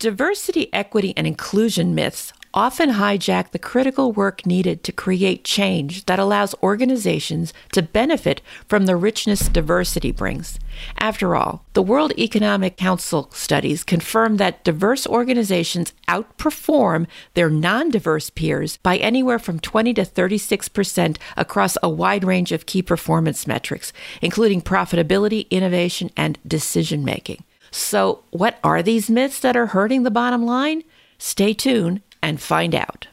Diversity, equity, and inclusion myths often hijack the critical work needed to create change that allows organizations to benefit from the richness diversity brings. After all, the World Economic Council studies confirm that diverse organizations outperform their non-diverse peers by anywhere from 20 to 36% across a wide range of key performance metrics, including profitability, innovation, and decision-making. So, what are these myths that are hurting the bottom line? Stay tuned and find out.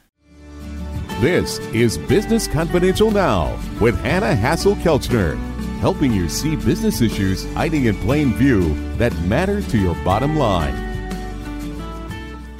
This is Business Confidential Now with Hannah Hassel-Kelchner, helping you see business issues hiding in plain view that matter to your bottom line.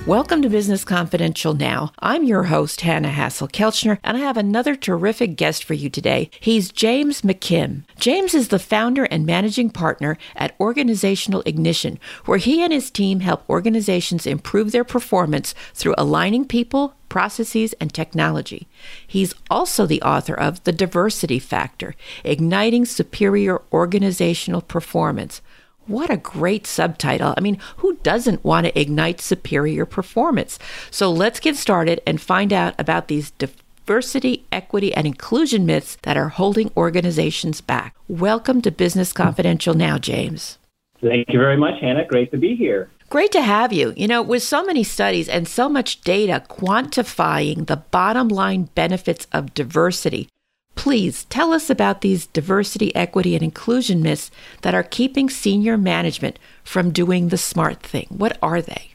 Welcome to Business Confidential Now. I'm your host, Hannah Hassel-Kelchner, and I have another terrific guest for you today. He's James McKim. James is the founder and managing partner at Organizational Ignition, where he and his team help organizations improve their performance through aligning people, processes, and technology. He's also the author of The Diversity Factor, Igniting Superior Organizational Performance. What a great subtitle. I mean, who doesn't want to ignite superior performance? So let's get started and find out about these diversity, equity, and inclusion myths that are holding organizations back. Welcome to Business Confidential Now, James. Thank you very much, Hannah. Great to be here. Great to have you. You know, with so many studies and so much data quantifying the bottom line benefits of diversity, please tell us about these diversity, equity, and inclusion myths that are keeping senior management from doing the smart thing. What are they?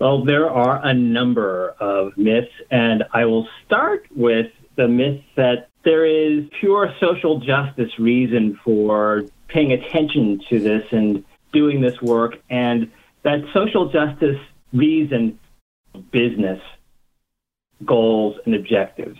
Well, there are a number of myths, and I will start with the myth that there is pure social justice reason for paying attention to this and doing this work, and that social justice reason business goals and objectives.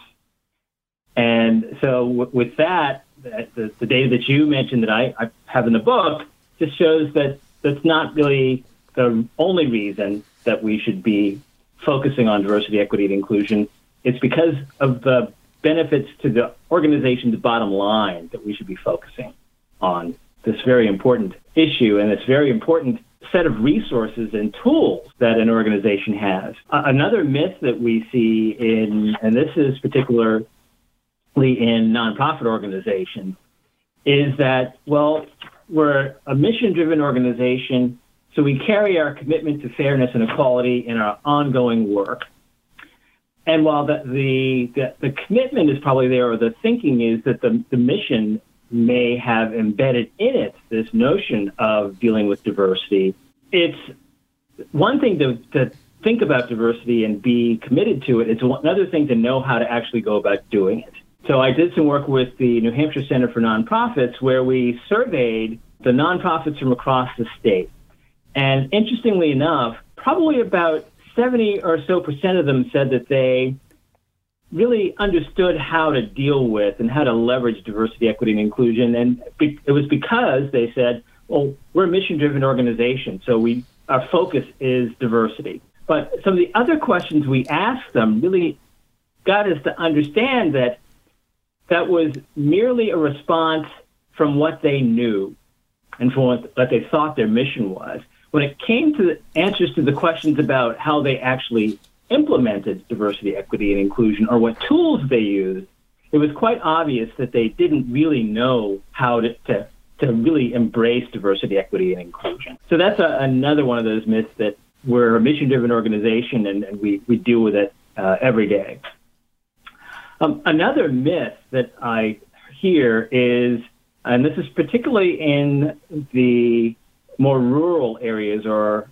And so with that, the data that you mentioned that I have in the book just shows that that's not really the only reason that we should be focusing on diversity, equity, and inclusion. It's because of the benefits to the organization's bottom line that we should be focusing on this very important issue and this very important set of resources and tools that an organization has. Another myth that we see in, and this is particular in nonprofit organizations, is that, well, we're a mission-driven organization, so we carry our commitment to fairness and equality in our ongoing work. And while the commitment is probably there, or the thinking is that the mission may have embedded in it this notion of dealing with diversity, it's one thing to think about diversity and be committed to it. It's another thing to know how to actually go about doing it. So I did some work with the New Hampshire Center for Nonprofits, where we surveyed the nonprofits from across the state. And interestingly enough, probably about 70 or so percent of them said that they really understood how to deal with and how to leverage diversity, equity, and inclusion. And it was because they said, well, we're a mission-driven organization, so our focus is diversity. But some of the other questions we asked them really got us to understand that that was merely a response from what they knew and from what they thought their mission was. When it came to the answers to the questions about how they actually implemented diversity, equity, and inclusion, or what tools they used, it was quite obvious that they didn't really know how to really embrace diversity, equity, and inclusion. So that's another one of those myths that we're a mission-driven organization and we deal with it every day. Another myth that I hear is, and this is particularly in the more rural areas or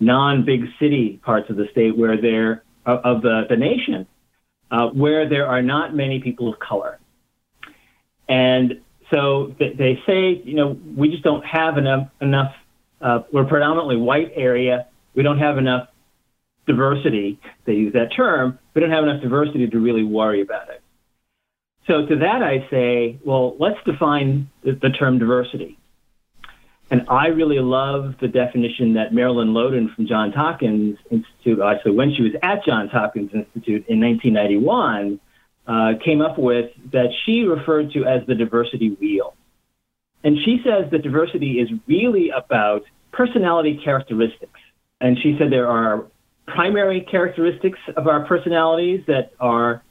non-big city parts of the state where of the nation, where there are not many people of color. And so they say, you know, we just don't have enough. We're a predominantly white area. We don't have enough diversity. They use that term. We don't have enough diversity to really worry about it. So to that I say, well, let's define the term diversity. And I really love the definition that Marilyn Loden from Johns Hopkins Institute, actually when she was at Johns Hopkins Institute in 1991, came up with that she referred to as the diversity wheel. And she says that diversity is really about personality characteristics. And she said there are primary characteristics of our personalities that are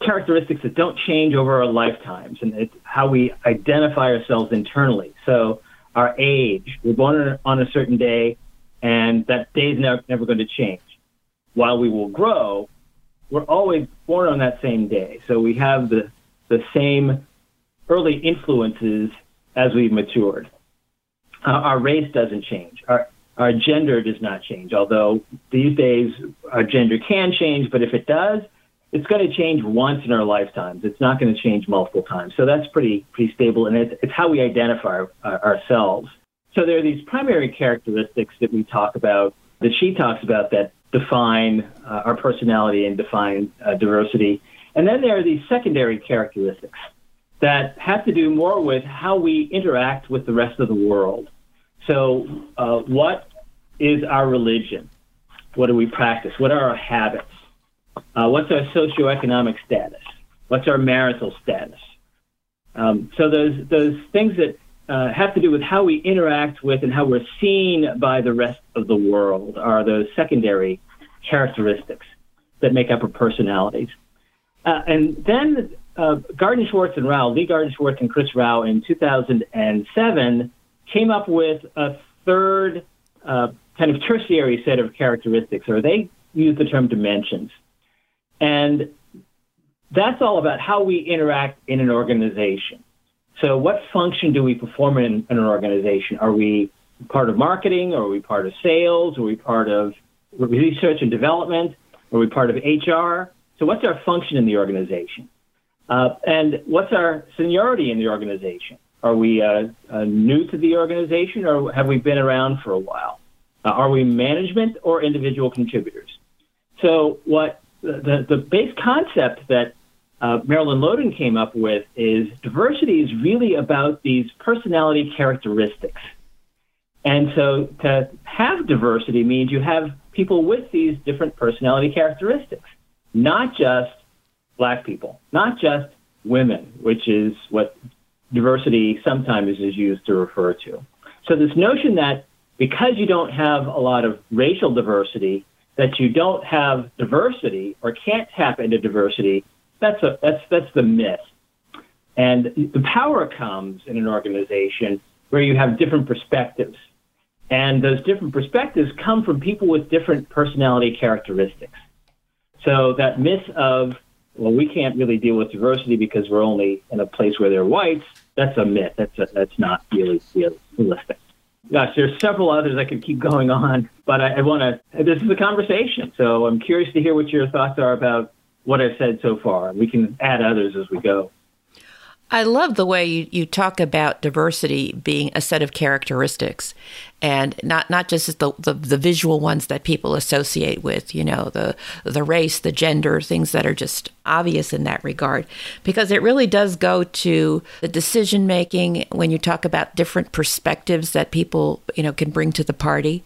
characteristics that don't change over our lifetimes, and it's how we identify ourselves internally. So our age, we're born on a certain day, and that day's never going to change. While we will grow, we're always born on that same day. So we have the same early influences as we've matured. Our race doesn't change. Our gender does not change, although these days our gender can change, but if it does, it's going to change once in our lifetimes. It's not going to change multiple times. So that's pretty stable, and it's how we identify ourselves. So there are these primary characteristics that we talk about, that she talks about, that define our personality and define diversity. And then there are these secondary characteristics that have to do more with how we interact with the rest of the world. So what is our religion? What do we practice? What are our habits? What's our socioeconomic status? What's our marital status? So those things that have to do with how we interact with and how we're seen by the rest of the world are those secondary characteristics that make up our personalities. And then Gardenschwartz and Rao, Lee Gardenschwartz and Chris Rao, in 2007 came up with a third kind of tertiary set of characteristics, or they use the term dimensions. And that's all about how we interact in an organization. So what function do we perform in an organization? Are we part of marketing? Or are we part of sales? Are we part of research and development? Are we part of HR? So what's our function in the organization? And what's our seniority in the organization? Are we new to the organization, or have we been around for a while? Are we management or individual contributors? So what the base concept that Marilyn Loden came up with is diversity is really about these personality characteristics. And so to have diversity means you have people with these different personality characteristics, not just Black people, not just women, which is what diversity sometimes is used to refer to. So this notion that because you don't have a lot of racial diversity, that you don't have diversity or can't tap into diversity, that's the myth. And the power comes in an organization where you have different perspectives. And those different perspectives come from people with different personality characteristics. So that myth of, well, we can't really deal with diversity because we're only in a place where they're whites, that's a myth. That's not really realistic. Gosh, there's several others I could keep going on, but I want to, this is a conversation, so I'm curious to hear what your thoughts are about what I've said so far. We can add others as we go. I love the way you talk about diversity being a set of characteristics, and not just the visual ones that people associate with, you know, the race, the gender, things that are just obvious in that regard, because it really does go to the decision making when you talk about different perspectives that people, you know, can bring to the party,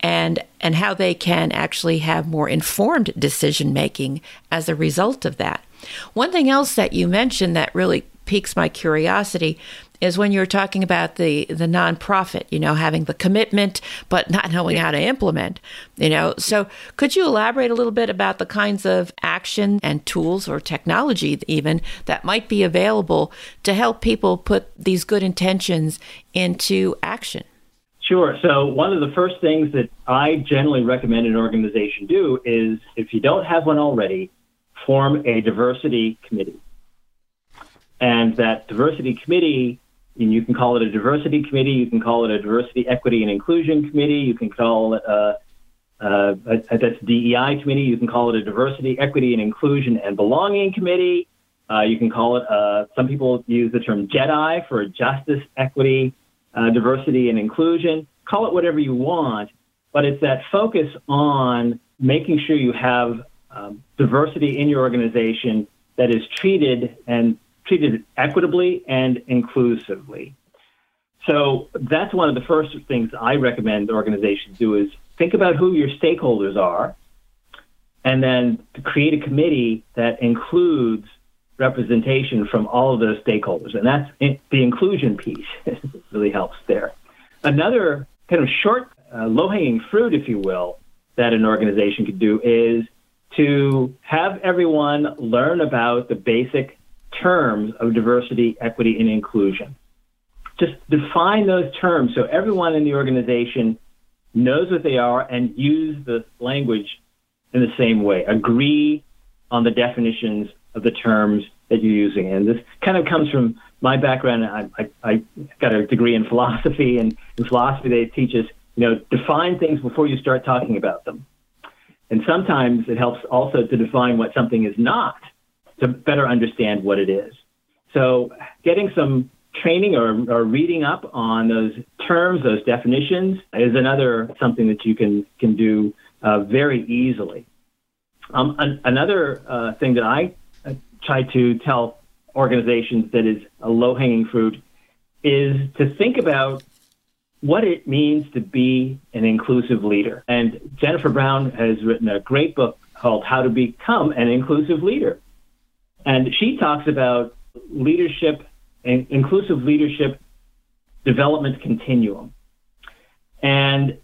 and how they can actually have more informed decision making as a result of that. One thing else that you mentioned that really piques my curiosity is when you're talking about the nonprofit, you know, having the commitment, but not knowing how to implement, you know. So could you elaborate a little bit about the kinds of action and tools or technology even that might be available to help people put these good intentions into action? Sure. So one of the first things that I generally recommend an organization do is, if you don't have one already, form a diversity committee. And that diversity committee, and you can call it a diversity committee, you can call it a diversity, equity, and inclusion committee, you can call it that's DEI committee, you can call it a diversity, equity, and inclusion and belonging committee, you can call it, some people use the term JEDI for justice, equity, diversity, and inclusion. Call it whatever you want, but it's that focus on making sure you have diversity in your organization that is treated equitably and inclusively. So that's one of the first things I recommend organizations do, is think about who your stakeholders are, and then to create a committee that includes representation from all of those stakeholders. And that's the inclusion piece really helps there. Another kind of short low-hanging fruit, if you will, that an organization could do is to have everyone learn about the basic terms of diversity, equity, and inclusion. Just define those terms so everyone in the organization knows what they are and use the language in the same way. Agree on the definitions of the terms that you're using. And this kind of comes from my background. I got a degree in philosophy, and in philosophy they teach us, you know, define things before you start talking about them. And sometimes it helps also to define what something is not to better understand what it is. So getting some training or reading up on those terms, those definitions, is another something that you can do very easily. Another thing that I try to tell organizations that is a low-hanging fruit is to think about what it means to be an inclusive leader. And Jennifer Brown has written a great book called How to Become an Inclusive Leader. And she talks about leadership and inclusive leadership development continuum. And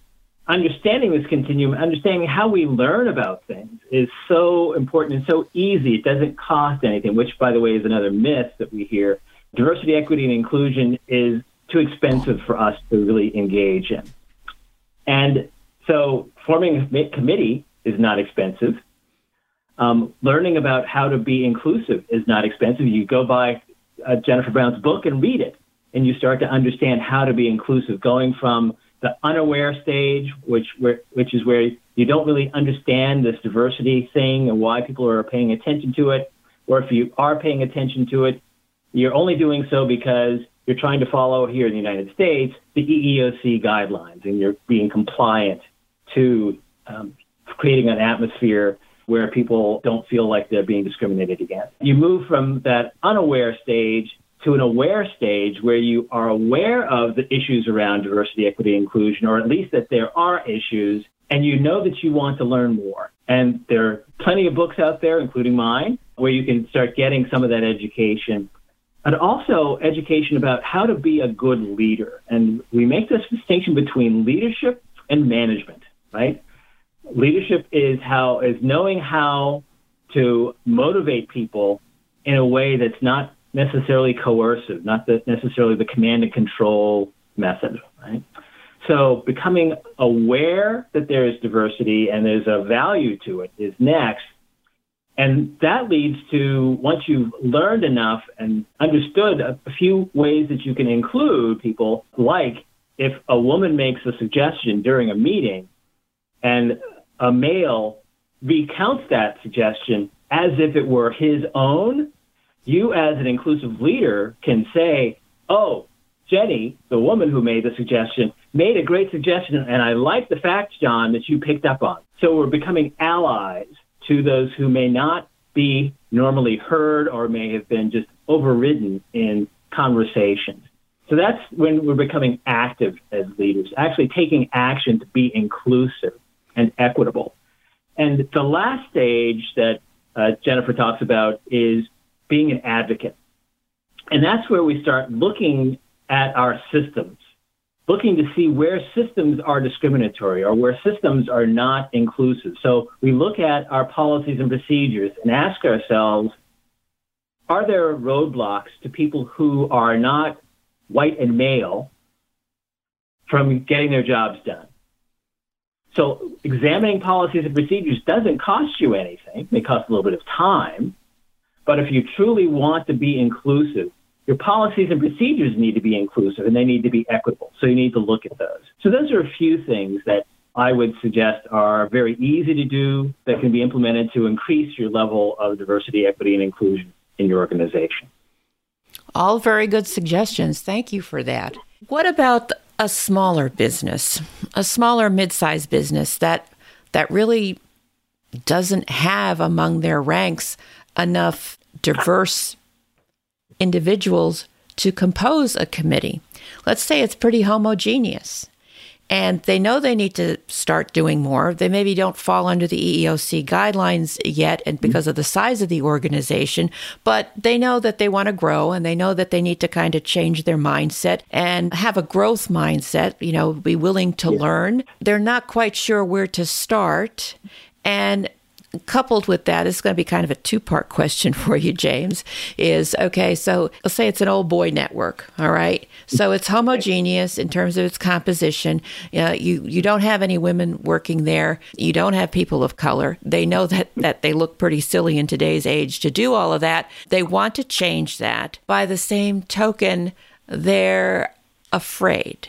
understanding this continuum, understanding how we learn about things is so important and so easy. It doesn't cost anything, which, by the way, is another myth that we hear. Diversity, equity, and inclusion is too expensive for us to really engage in. And so forming a committee is not expensive. Learning about how to be inclusive is not expensive. You go buy Jennifer Brown's book and read it, and you start to understand how to be inclusive, going from the unaware stage, which is where you don't really understand this diversity thing and why people are paying attention to it, or if you are paying attention to it, you're only doing so because you're trying to follow, here in the United States, the EEOC guidelines, and you're being compliant to creating an atmosphere where people don't feel like they're being discriminated against. You move from that unaware stage to an aware stage where you are aware of the issues around diversity, equity, inclusion, or at least that there are issues, and you know that you want to learn more. And there are plenty of books out there, including mine, where you can start getting some of that education. And also education about how to be a good leader. And we make this distinction between leadership and management, right? Leadership is knowing how to motivate people in a way that's not necessarily coercive, not necessarily the command and control method, right? So becoming aware that there is diversity and there's a value to it is next. And that leads to, once you've learned enough and understood a few ways that you can include people, like if a woman makes a suggestion during a meeting and a male recounts that suggestion as if it were his own, you as an inclusive leader can say, oh, Jenny, the woman who made the suggestion, made a great suggestion, and I like the fact, John, that you picked up on. So we're becoming allies to those who may not be normally heard or may have been just overridden in conversations. So that's when we're becoming active as leaders, actually taking action to be inclusive and equitable. And the last stage that Jennifer talks about is being an advocate. And that's where we start looking at our systems, looking to see where systems are discriminatory or where systems are not inclusive. So we look at our policies and procedures and ask ourselves, are there roadblocks to people who are not white and male from getting their jobs done? So examining policies and procedures doesn't cost you anything. It costs a little bit of time. But if you truly want to be inclusive, your policies and procedures need to be inclusive, and they need to be equitable. So you need to look at those. So those are a few things that I would suggest are very easy to do that can be implemented to increase your level of diversity, equity, and inclusion in your organization. All very good suggestions. Thank you for that. What about a smaller business, a smaller mid-sized business that really doesn't have among their ranks enough diverse individuals to compose a committee? Let's say it's pretty homogeneous. and they know they need to start doing more. They maybe don't fall under the EEOC guidelines yet and because of the size of the organization, but they know that they want to grow and they know that they need to kind of change their mindset and have a growth mindset, you know, be willing to learn. They're not quite sure where to start. And coupled with that, it's going to be kind of a two-part question for you, James, is, okay, so let's say it's an old boy network, all right? So it's homogeneous in terms of its composition. You don't have any women working there. You don't have people of color. They know that they look pretty silly in today's age to do all of that. They want to change that. By the same token, they're afraid.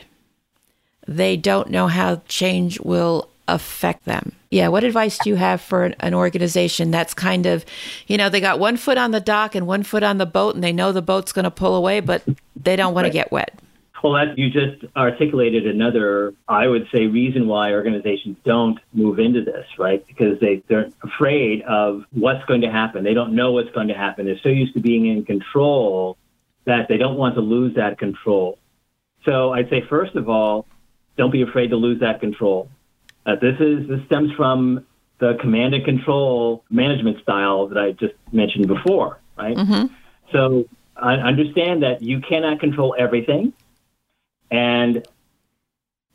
They don't know how change will affect them. Yeah. What advice do you have for an organization that's kind of, you know, they got one foot on the dock and one foot on the boat and they know the boat's going to pull away, but they don't want to get wet? Well, that you just articulated another, I would say, reason why organizations don't move into this, right? Because they're afraid of what's going to happen. They don't know what's going to happen. They're so used to being in control that they don't want to lose that control. So I'd say, first of all, don't be afraid to lose that control. This stems from the command and control management style that I just mentioned before, right? Mm-hmm. So I understand that you cannot control everything, and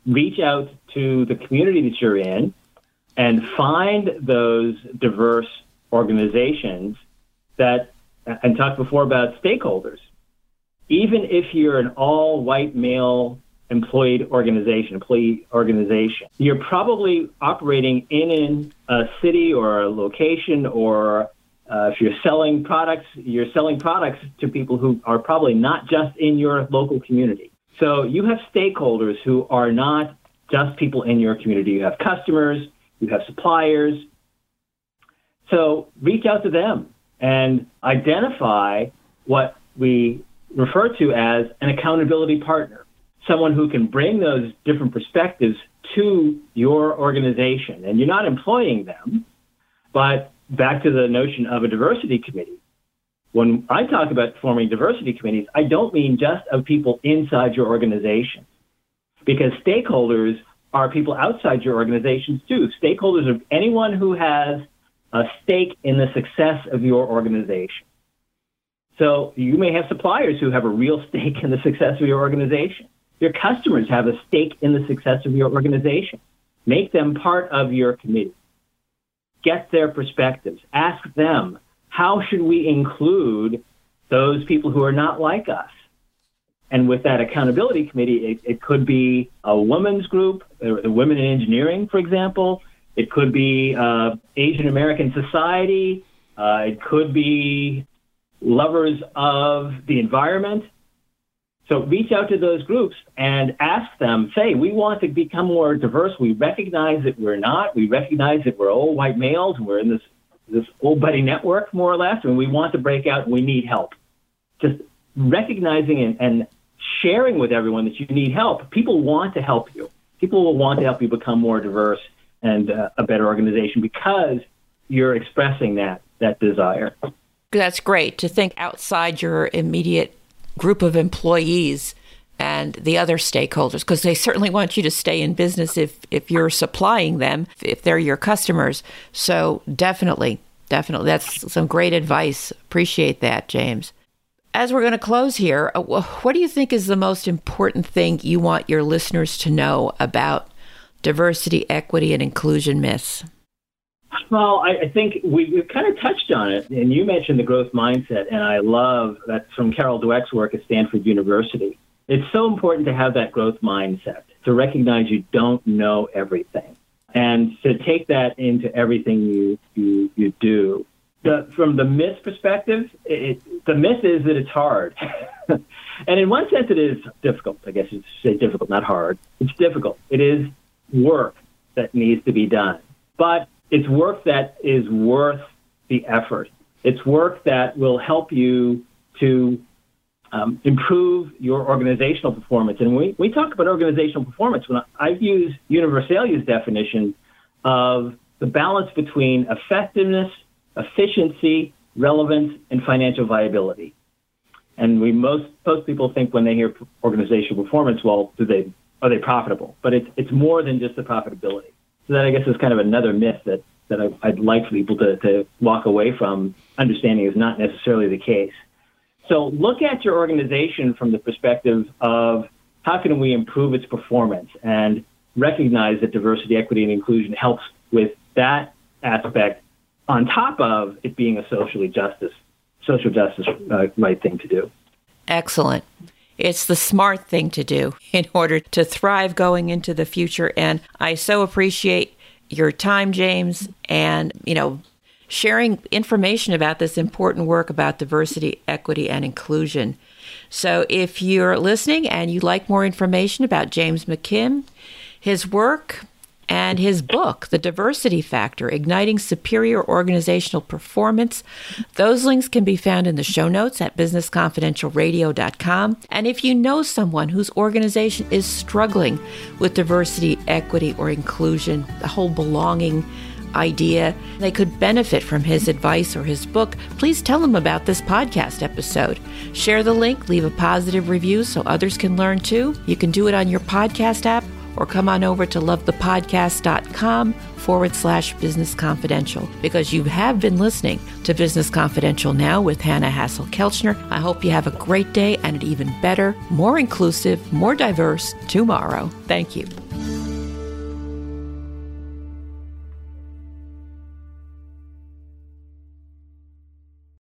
reach out to the community that you're in and find those diverse organizations and talked before about stakeholders. Even if you're an all-white male employee organization, you're probably operating in a city or a location, or if you're selling products to people who are probably not just in your local community. So you have stakeholders who are not just people in your community. You have customers, you have suppliers. So reach out to them and identify what we refer to as an accountability partner. Someone who can bring those different perspectives to your organization. And you're not employing them, but back to the notion of a diversity committee. When I talk about forming diversity committees, I don't mean just of people inside your organization, because stakeholders are people outside your organizations too. Stakeholders are anyone who has a stake in the success of your organization. So you may have suppliers who have a real stake in the success of your organization. Your customers have a stake in the success of your organization. Make them part of your committee. Get their perspectives. Ask them, how should we include those people who are not like us? And with that accountability committee, it could be a women's group, women in engineering, for example. It could be Asian American Society. It could be lovers of the environment. So reach out to those groups and ask them, say, we want to become more diverse. We recognize that we're not. We recognize that we're old white males. We're in this old buddy network, more or less, and we want to break out. We need help. Just recognizing and sharing with everyone that you need help. People want to help you. People will want to help you become more diverse and a better organization because you're expressing that desire. That's great, to think outside your immediate group of employees and the other stakeholders, because they certainly want you to stay in business if you're supplying them, if they're your customers. So definitely. That's some great advice. Appreciate that, James. As we're going to close here, what do you think is the most important thing you want your listeners to know about diversity, equity, and inclusion myths? Well, I think we've kind of touched on it, and you mentioned the growth mindset, and I love that from Carol Dweck's work at Stanford University. It's so important to have that growth mindset, to recognize you don't know everything, and to take that into everything you do. From the myth perspective, the myth is that it's hard. And in one sense, it is difficult. I guess you should say difficult, not hard. It's difficult. It is work that needs to be done. But it's work that is worth the effort. It's work that will help you to improve your organizational performance. And when we talk about organizational performance, when I've used Universalia's definition of the balance between effectiveness, efficiency, relevance, and financial viability. And most people think when they hear organizational performance, well, do they are they profitable? But it's more than just the profitability. So that, I guess, is kind of another myth that I'd like for people to walk away from understanding is not necessarily the case. So look at your organization from the perspective of how can we improve its performance, and recognize that diversity, equity, and inclusion helps with that aspect on top of it being a social justice right thing to do. Excellent. It's the smart thing to do in order to thrive going into the future. And I so appreciate your time, James, and, sharing information about this important work about diversity, equity, and inclusion. So if you're listening and you'd like more information about James McKim, his work, and his book, The Diversity Factor, Igniting Superior Organizational Performance. Those links can be found in the show notes at businessconfidentialradio.com. And if you know someone whose organization is struggling with diversity, equity, or inclusion, the whole belonging idea, they could benefit from his advice or his book, please tell them about this podcast episode. Share the link, leave a positive review so others can learn too. You can do it on your podcast app, or come on over to lovethepodcast.com/Business Confidential, because you have been listening to Business Confidential Now with Hannah Hassel-Kelchner. I hope you have a great day and an even better, more inclusive, more diverse tomorrow. Thank you.